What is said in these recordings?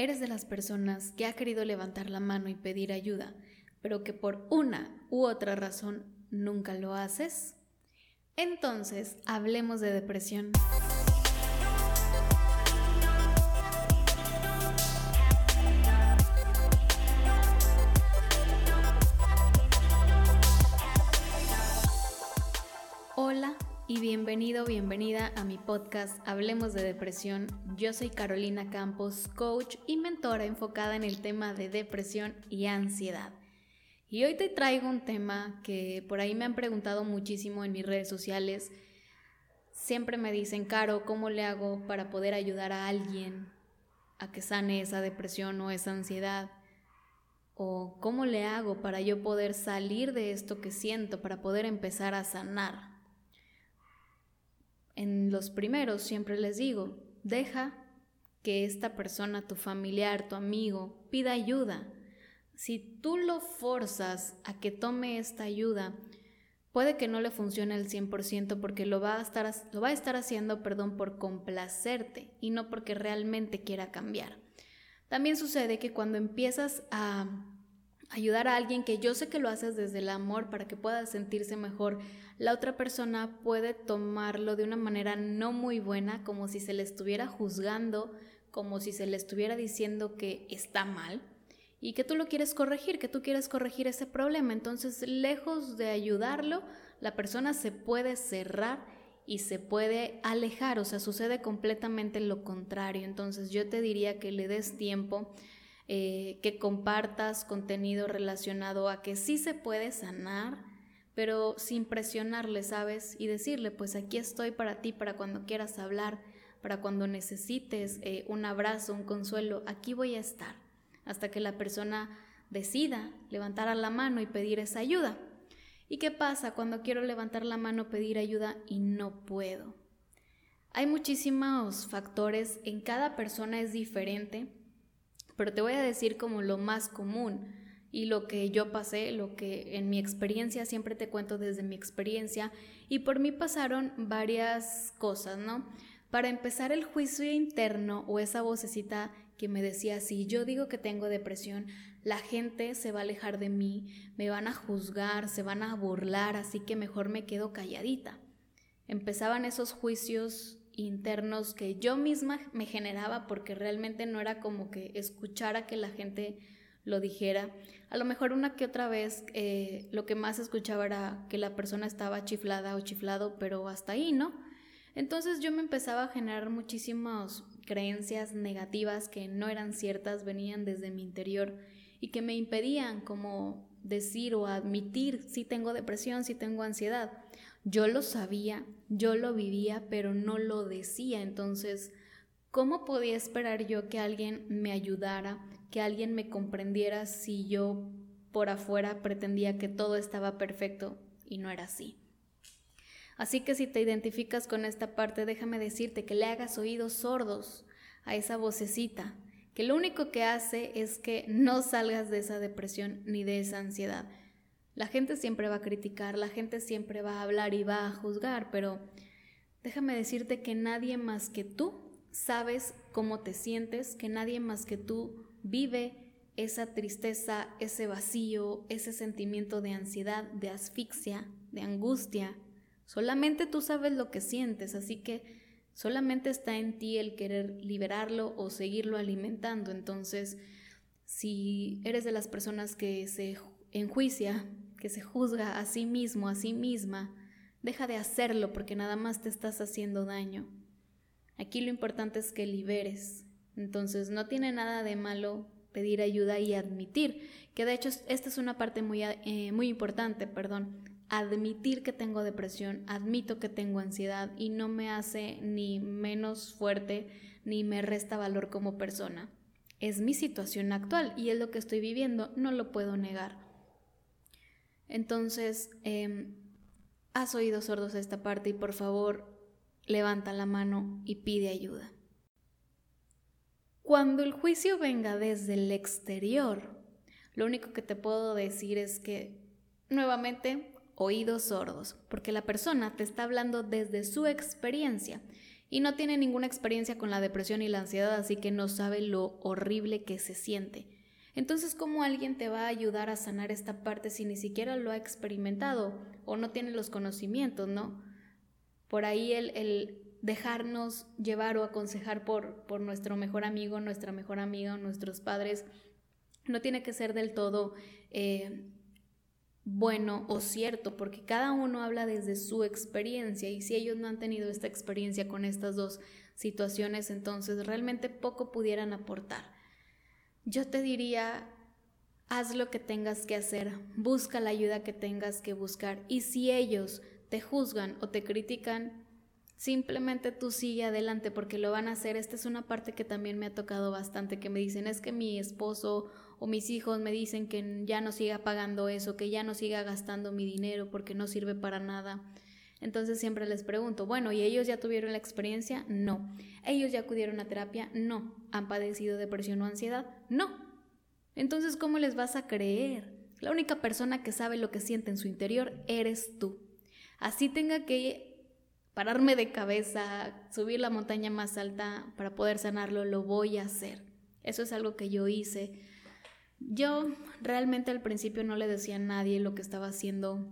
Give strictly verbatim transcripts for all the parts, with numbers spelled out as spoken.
¿Eres de las personas que ha querido levantar la mano y pedir ayuda, pero que por una u otra razón nunca lo haces? Entonces, hablemos de depresión. Hola y bienvenido, bienvenida a mi podcast Hablemos de Depresión. Yo soy Carolina Campos, coach y mentora enfocada en el tema de depresión y ansiedad. Y hoy te traigo un tema que por ahí me han preguntado muchísimo en mis redes sociales. Siempre me dicen, Caro, ¿cómo le hago para poder ayudar a alguien a que sane esa depresión o esa ansiedad? ¿O cómo le hago para yo poder salir de esto que siento, para poder empezar a sanar? En los primeros siempre les digo, deja que esta persona, tu familiar, tu amigo, pida ayuda. Si tú lo forzas a que tome esta ayuda, puede que no le funcione al cien por ciento porque lo va a estar, lo va a estar haciendo, perdón, por complacerte y no porque realmente quiera cambiar. También sucede que cuando empiezas a ayudar a alguien, que yo sé que lo haces desde el amor para que pueda sentirse mejor, la otra persona puede tomarlo de una manera no muy buena, como si se le estuviera juzgando, como si se le estuviera diciendo que está mal. Y que tú lo quieres corregir, que tú quieres corregir ese problema. Entonces, lejos de ayudarlo, la persona se puede cerrar y se puede alejar. O sea, sucede completamente lo contrario. Entonces, yo te diría que le des tiempo, eh, que compartas contenido relacionado a que sí se puede sanar, pero sin presionarle, ¿sabes? Y decirle, pues aquí estoy para ti, para cuando quieras hablar, para cuando necesites eh, un abrazo, un consuelo, aquí voy a estar. Hasta que la persona decida levantar la mano y pedir esa ayuda. ¿Y qué pasa cuando quiero levantar la mano, pedir ayuda y no puedo? Hay muchísimos factores, en cada persona es diferente, pero te voy a decir como lo más común y lo que yo pasé, lo que en mi experiencia, siempre te cuento desde mi experiencia, y por mí pasaron varias cosas, ¿no? Para empezar, el juicio interno o esa vocecita que me decía, si yo digo que tengo depresión, la gente se va a alejar de mí, me van a juzgar, se van a burlar, así que mejor me quedo calladita. Empezaban esos juicios internos que yo misma me generaba porque realmente no era como que escuchara que la gente lo dijera. A lo mejor una que otra vez eh, lo que más escuchaba era que la persona estaba chiflada o chiflado, pero hasta ahí, ¿no? Entonces yo me empezaba a generar muchísimos creencias negativas que no eran ciertas, venían desde mi interior y que me impedían como decir o admitir si tengo depresión, si tengo ansiedad. Yo lo sabía, yo lo vivía, pero no lo decía. Entonces, ¿cómo podía esperar yo que alguien me ayudara, que alguien me comprendiera si yo por afuera pretendía que todo estaba perfecto y no era así? Así que si te identificas con esta parte, déjame decirte que le hagas oídos sordos a esa vocecita, que lo único que hace es que no salgas de esa depresión ni de esa ansiedad. La gente siempre va a criticar, la gente siempre va a hablar y va a juzgar, pero déjame decirte que nadie más que tú sabes cómo te sientes, que nadie más que tú vive esa tristeza, ese vacío, ese sentimiento de ansiedad, de asfixia, de angustia. Solamente tú sabes lo que sientes, así que solamente está en ti el querer liberarlo o seguirlo alimentando. Entonces, si eres de las personas que se enjuicia, que se juzga a sí mismo, a sí misma, deja de hacerlo porque nada más te estás haciendo daño. Aquí lo importante es que liberes. Entonces, no tiene nada de malo pedir ayuda y admitir, que de hecho esta es una parte muy, eh, muy importante, perdón. Admitir que tengo depresión, admito que tengo ansiedad y no me hace ni menos fuerte ni me resta valor como persona. Es mi situación actual y es lo que estoy viviendo, no lo puedo negar. Entonces, eh, haz oídos sordos a esta parte y por favor levanta la mano y pide ayuda. Cuando el juicio venga desde el exterior, lo único que te puedo decir es que, nuevamente, oídos sordos, porque la persona te está hablando desde su experiencia y no tiene ninguna experiencia con la depresión y la ansiedad, así que no sabe lo horrible que se siente. Entonces, ¿cómo alguien te va a ayudar a sanar esta parte si ni siquiera lo ha experimentado o no tiene los conocimientos, no? Por ahí el, el dejarnos llevar o aconsejar por, por nuestro mejor amigo, nuestra mejor amiga o nuestros padres no tiene que ser del todo eh, bueno o cierto, porque cada uno habla desde su experiencia y si ellos no han tenido esta experiencia con estas dos situaciones, entonces realmente poco pudieran aportar. Yo te diría, haz lo que tengas que hacer, busca la ayuda que tengas que buscar y si ellos te juzgan o te critican, simplemente tú sigue adelante porque lo van a hacer. Esta es una parte que también me ha tocado bastante, que me dicen es que mi esposo o mis hijos me dicen que ya no siga pagando eso, que ya no siga gastando mi dinero porque no sirve para nada. Entonces siempre les pregunto, bueno, ¿y ellos ya tuvieron la experiencia? No. ¿Ellos ya acudieron a terapia? No. ¿Han padecido depresión o ansiedad? No. Entonces, ¿cómo les vas a creer? La única persona que sabe lo que siente en su interior eres tú. Así tenga que pararme de cabeza, subir la montaña más alta para poder sanarlo, lo voy a hacer. Eso es algo que yo hice. Yo realmente al principio no le decía a nadie lo que estaba haciendo,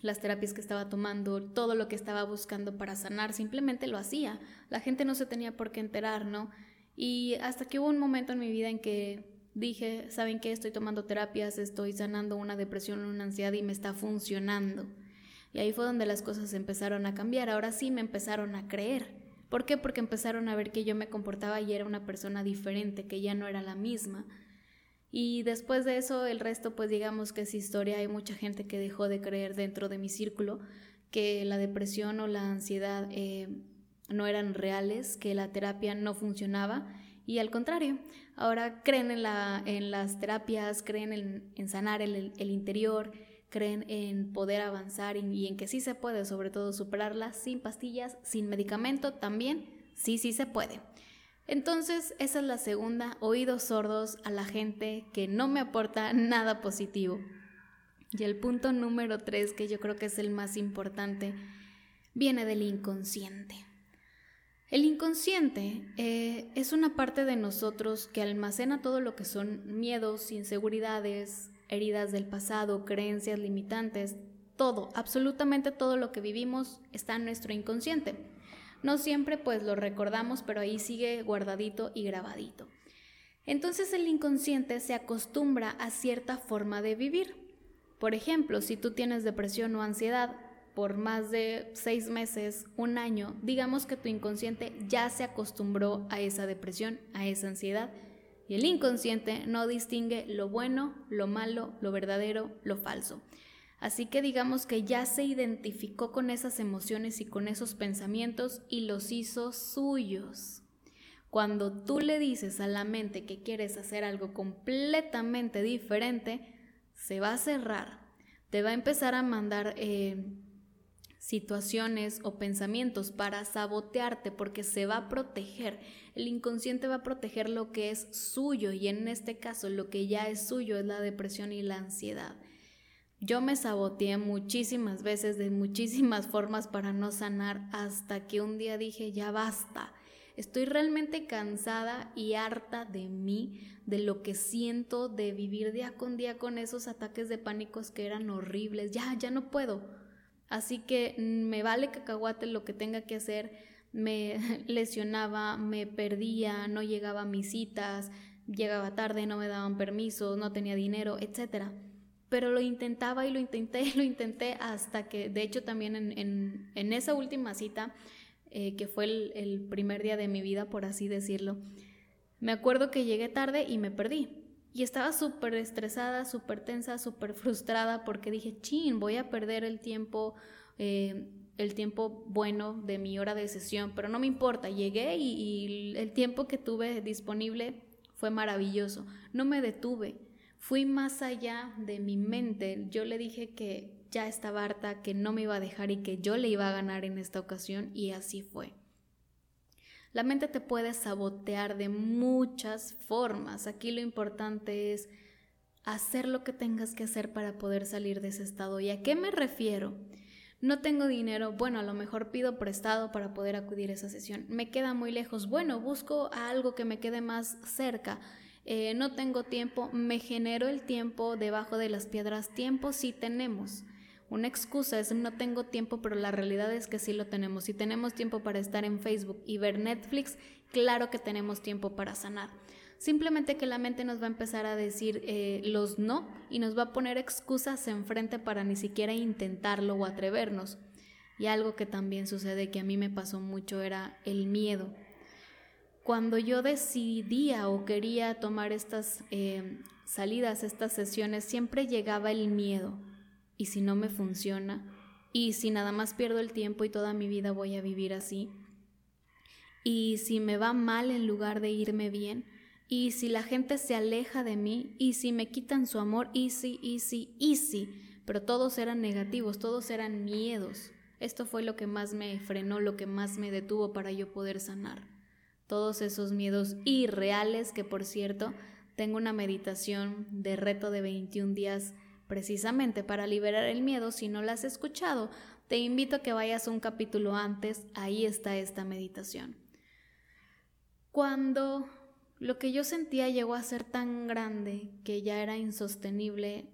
las terapias que estaba tomando, todo lo que estaba buscando para sanar, simplemente lo hacía. La gente no se tenía por qué enterar, ¿no? Y hasta que hubo un momento en mi vida en que dije, ¿saben qué? Estoy tomando terapias, estoy sanando una depresión, una ansiedad y me está funcionando. Y ahí fue donde las cosas empezaron a cambiar. Ahora sí me empezaron a creer. ¿Por qué? Porque empezaron a ver que yo me comportaba y era una persona diferente, que ya no era la misma. Y después de eso, el resto, pues digamos que es historia. Hay mucha gente que dejó de creer dentro de mi círculo que la depresión o la ansiedad eh, no eran reales, que la terapia no funcionaba. Y al contrario, ahora creen en, la, en las terapias, creen en, en sanar el, el interior, creen en poder avanzar y, y en que sí se puede, sobre todo superarla sin pastillas, sin medicamento también. Sí, sí se puede. Entonces, esa es la segunda, oídos sordos a la gente que no me aporta nada positivo. Y el punto número tres, que yo creo que es el más importante, viene del inconsciente. El inconsciente eh, es una parte de nosotros que almacena todo lo que son miedos, inseguridades, heridas del pasado, creencias limitantes, todo, absolutamente todo lo que vivimos está en nuestro inconsciente. No siempre pues lo recordamos, pero ahí sigue guardadito y grabadito. Entonces el inconsciente se acostumbra a cierta forma de vivir. Por ejemplo, si tú tienes depresión o ansiedad por más de seis meses, un año, digamos que tu inconsciente ya se acostumbró a esa depresión, a esa ansiedad, y el inconsciente no distingue lo bueno, lo malo, lo verdadero, lo falso. Así que digamos que ya se identificó con esas emociones y con esos pensamientos y los hizo suyos. Cuando tú le dices a la mente que quieres hacer algo completamente diferente, se va a cerrar. Te va a empezar a mandar eh, situaciones o pensamientos para sabotearte porque se va a proteger. El inconsciente va a proteger lo que es suyo y en este caso lo que ya es suyo es la depresión y la ansiedad. Yo me saboteé muchísimas veces de muchísimas formas para no sanar hasta que un día dije ya basta, estoy realmente cansada y harta de mí, de lo que siento, de vivir día con día con esos ataques de pánicos que eran horribles, ya, ya no puedo, así que me vale cacahuate lo que tenga que hacer, me lesionaba, me perdía, no llegaba a mis citas, llegaba tarde, no me daban permisos, no tenía dinero, etcétera. Pero lo intentaba y lo intenté y lo intenté hasta que, de hecho también en, en, en esa última cita, eh, que fue el, el primer día de mi vida, por así decirlo, me acuerdo que llegué tarde y me perdí. Y estaba súper estresada, súper tensa, súper frustrada porque dije, chin, voy a perder el tiempo, eh, el tiempo bueno de mi hora de sesión, pero no me importa, llegué y, y el tiempo que tuve disponible fue maravilloso, no me detuve. Fui más allá de mi mente, yo le dije que ya estaba harta, que no me iba a dejar y que yo le iba a ganar en esta ocasión y así fue. La mente te puede sabotear de muchas formas, aquí lo importante es hacer lo que tengas que hacer para poder salir de ese estado. ¿Y a qué me refiero? no tengo dinero, bueno, a lo mejor pido prestado para poder acudir a esa sesión, me queda muy lejos, bueno, busco a algo que me quede más cerca, eh, no tengo tiempo, me genero el tiempo debajo de las piedras, tiempo sí tenemos. Una excusa es no tengo tiempo, pero la realidad es que sí lo tenemos. Si tenemos tiempo para estar en Facebook y ver Netflix, claro que tenemos tiempo para sanar. Simplemente que la mente nos va a empezar a decir eh, los no y nos va a poner excusas enfrente para ni siquiera intentarlo o atrevernos. Y algo que también sucede que a mí me pasó mucho era el miedo. Cuando yo decidía o quería tomar estas eh, salidas, estas sesiones, siempre llegaba el miedo. ¿Y si no me funciona? ¿Y si nada más pierdo el tiempo y toda mi vida voy a vivir así? ¿Y si me va mal en lugar de irme bien? ¿Y si la gente se aleja de mí? ¿Y si me quitan su amor? ¿Y si, y si, y si? Pero todos eran negativos, todos eran miedos. Esto fue lo que más me frenó, lo que más me detuvo para yo poder sanar. Todos esos miedos irreales que, por cierto, tengo una meditación de reto de veintiún días precisamente para liberar el miedo. Si no la has escuchado, te invito a que vayas un capítulo antes, ahí está esta meditación. Cuando lo que yo sentía llegó a ser tan grande que ya era insostenible,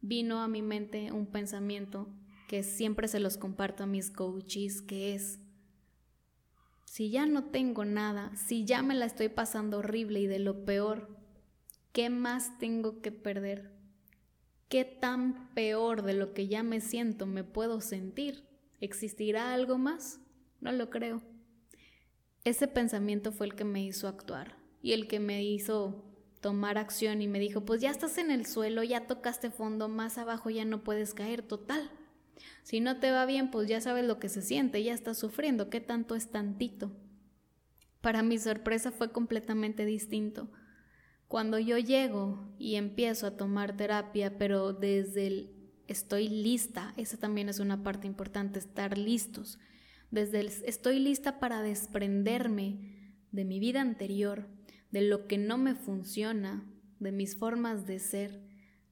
vino a mi mente un pensamiento que siempre se los comparto a mis coaches, que es: si ya no tengo nada, si ya me la estoy pasando horrible y de lo peor, ¿qué más tengo que perder? ¿Qué tan peor de lo que ya me siento me puedo sentir? ¿Existirá algo más? No lo creo. Ese pensamiento fue el que me hizo actuar y el que me hizo tomar acción y me dijo, pues ya estás en el suelo, ya tocaste fondo, más abajo ya no puedes caer, total. Si no te va bien, pues ya sabes lo que se siente, ya estás sufriendo, ¿qué tanto es tantito? Para mi sorpresa fue completamente distinto. Cuando yo llego y empiezo a tomar terapia, pero desde el estoy lista, esa también es una parte importante, estar listos. Desde el estoy lista para desprenderme de mi vida anterior, de lo que no me funciona, de mis formas de ser,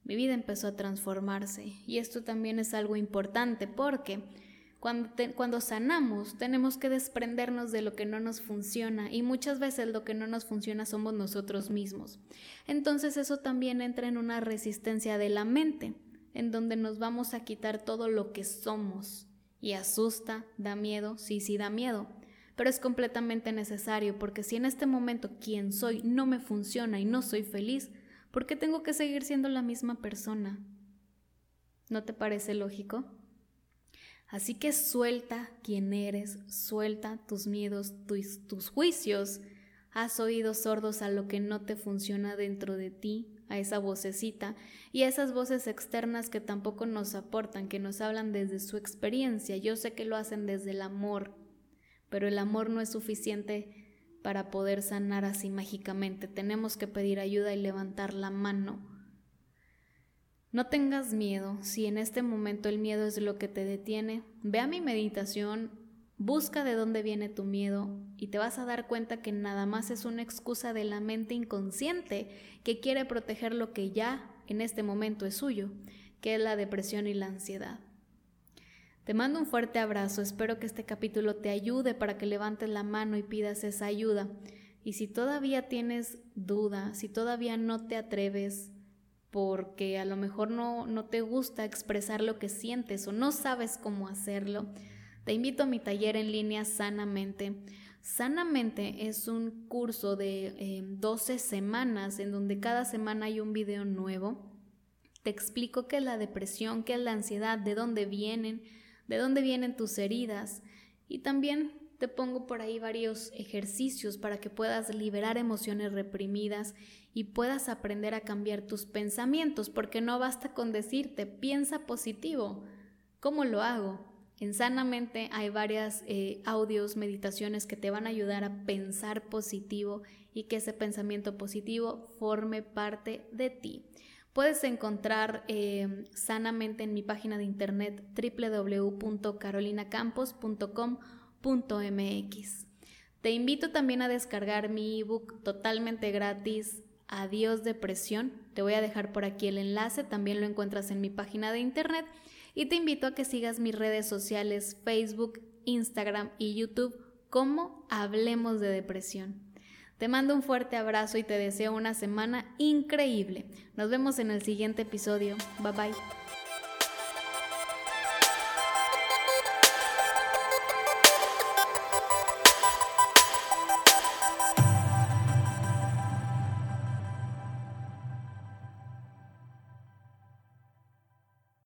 mi vida empezó a transformarse. Y esto también es algo importante porque Cuando, te, cuando sanamos tenemos que desprendernos de lo que no nos funciona y muchas veces lo que no nos funciona somos nosotros mismos. Entonces eso también entra en una resistencia de la mente en donde nos vamos a quitar todo lo que somos y asusta, da miedo, sí, sí da miedo, pero es completamente necesario porque si en este momento quien soy no me funciona y no soy feliz, ¿por qué tengo que seguir siendo la misma persona? ¿No te parece lógico? Así que suelta quién eres, suelta tus miedos, tus, tus juicios. Haz oídos sordos a lo que no te funciona dentro de ti, a esa vocecita y a esas voces externas que tampoco nos aportan, que nos hablan desde su experiencia. Yo sé que lo hacen desde el amor, pero el amor no es suficiente para poder sanar así mágicamente. Tenemos que pedir ayuda y levantar la mano. No tengas miedo, si en este momento el miedo es lo que te detiene, ve a mi meditación, busca de dónde viene tu miedo y te vas a dar cuenta que nada más es una excusa de la mente inconsciente que quiere proteger lo que ya en este momento es suyo, que es la depresión y la ansiedad. Te mando un fuerte abrazo, espero que este capítulo te ayude para que levantes la mano y pidas esa ayuda. Y si todavía tienes duda, si todavía no te atreves, porque a lo mejor no, no te gusta expresar lo que sientes o no sabes cómo hacerlo, te invito a mi taller en línea Sanamente. Sanamente es un curso de eh, doce semanas en donde cada semana hay un video nuevo. Te explico qué es la depresión, qué es la ansiedad, de dónde vienen, de dónde vienen tus heridas y también te pongo por ahí varios ejercicios para que puedas liberar emociones reprimidas y puedas aprender a cambiar tus pensamientos, porque no basta con decirte, piensa positivo. ¿Cómo lo hago? En Sanamente hay varias eh, audios, meditaciones que te van a ayudar a pensar positivo y que ese pensamiento positivo forme parte de ti. Puedes encontrar eh, Sanamente en mi página de internet doble u doble u doble u punto carolina campos punto com punto m x. Te invito también a descargar mi ebook totalmente gratis, Adiós Depresión. Te voy a dejar por aquí el enlace, también lo encuentras en mi página de internet y te invito a que sigas mis redes sociales Facebook, Instagram y YouTube como Hablemos de Depresión. Te mando un fuerte abrazo y te deseo una semana increíble. Nos vemos en el siguiente episodio. Bye bye.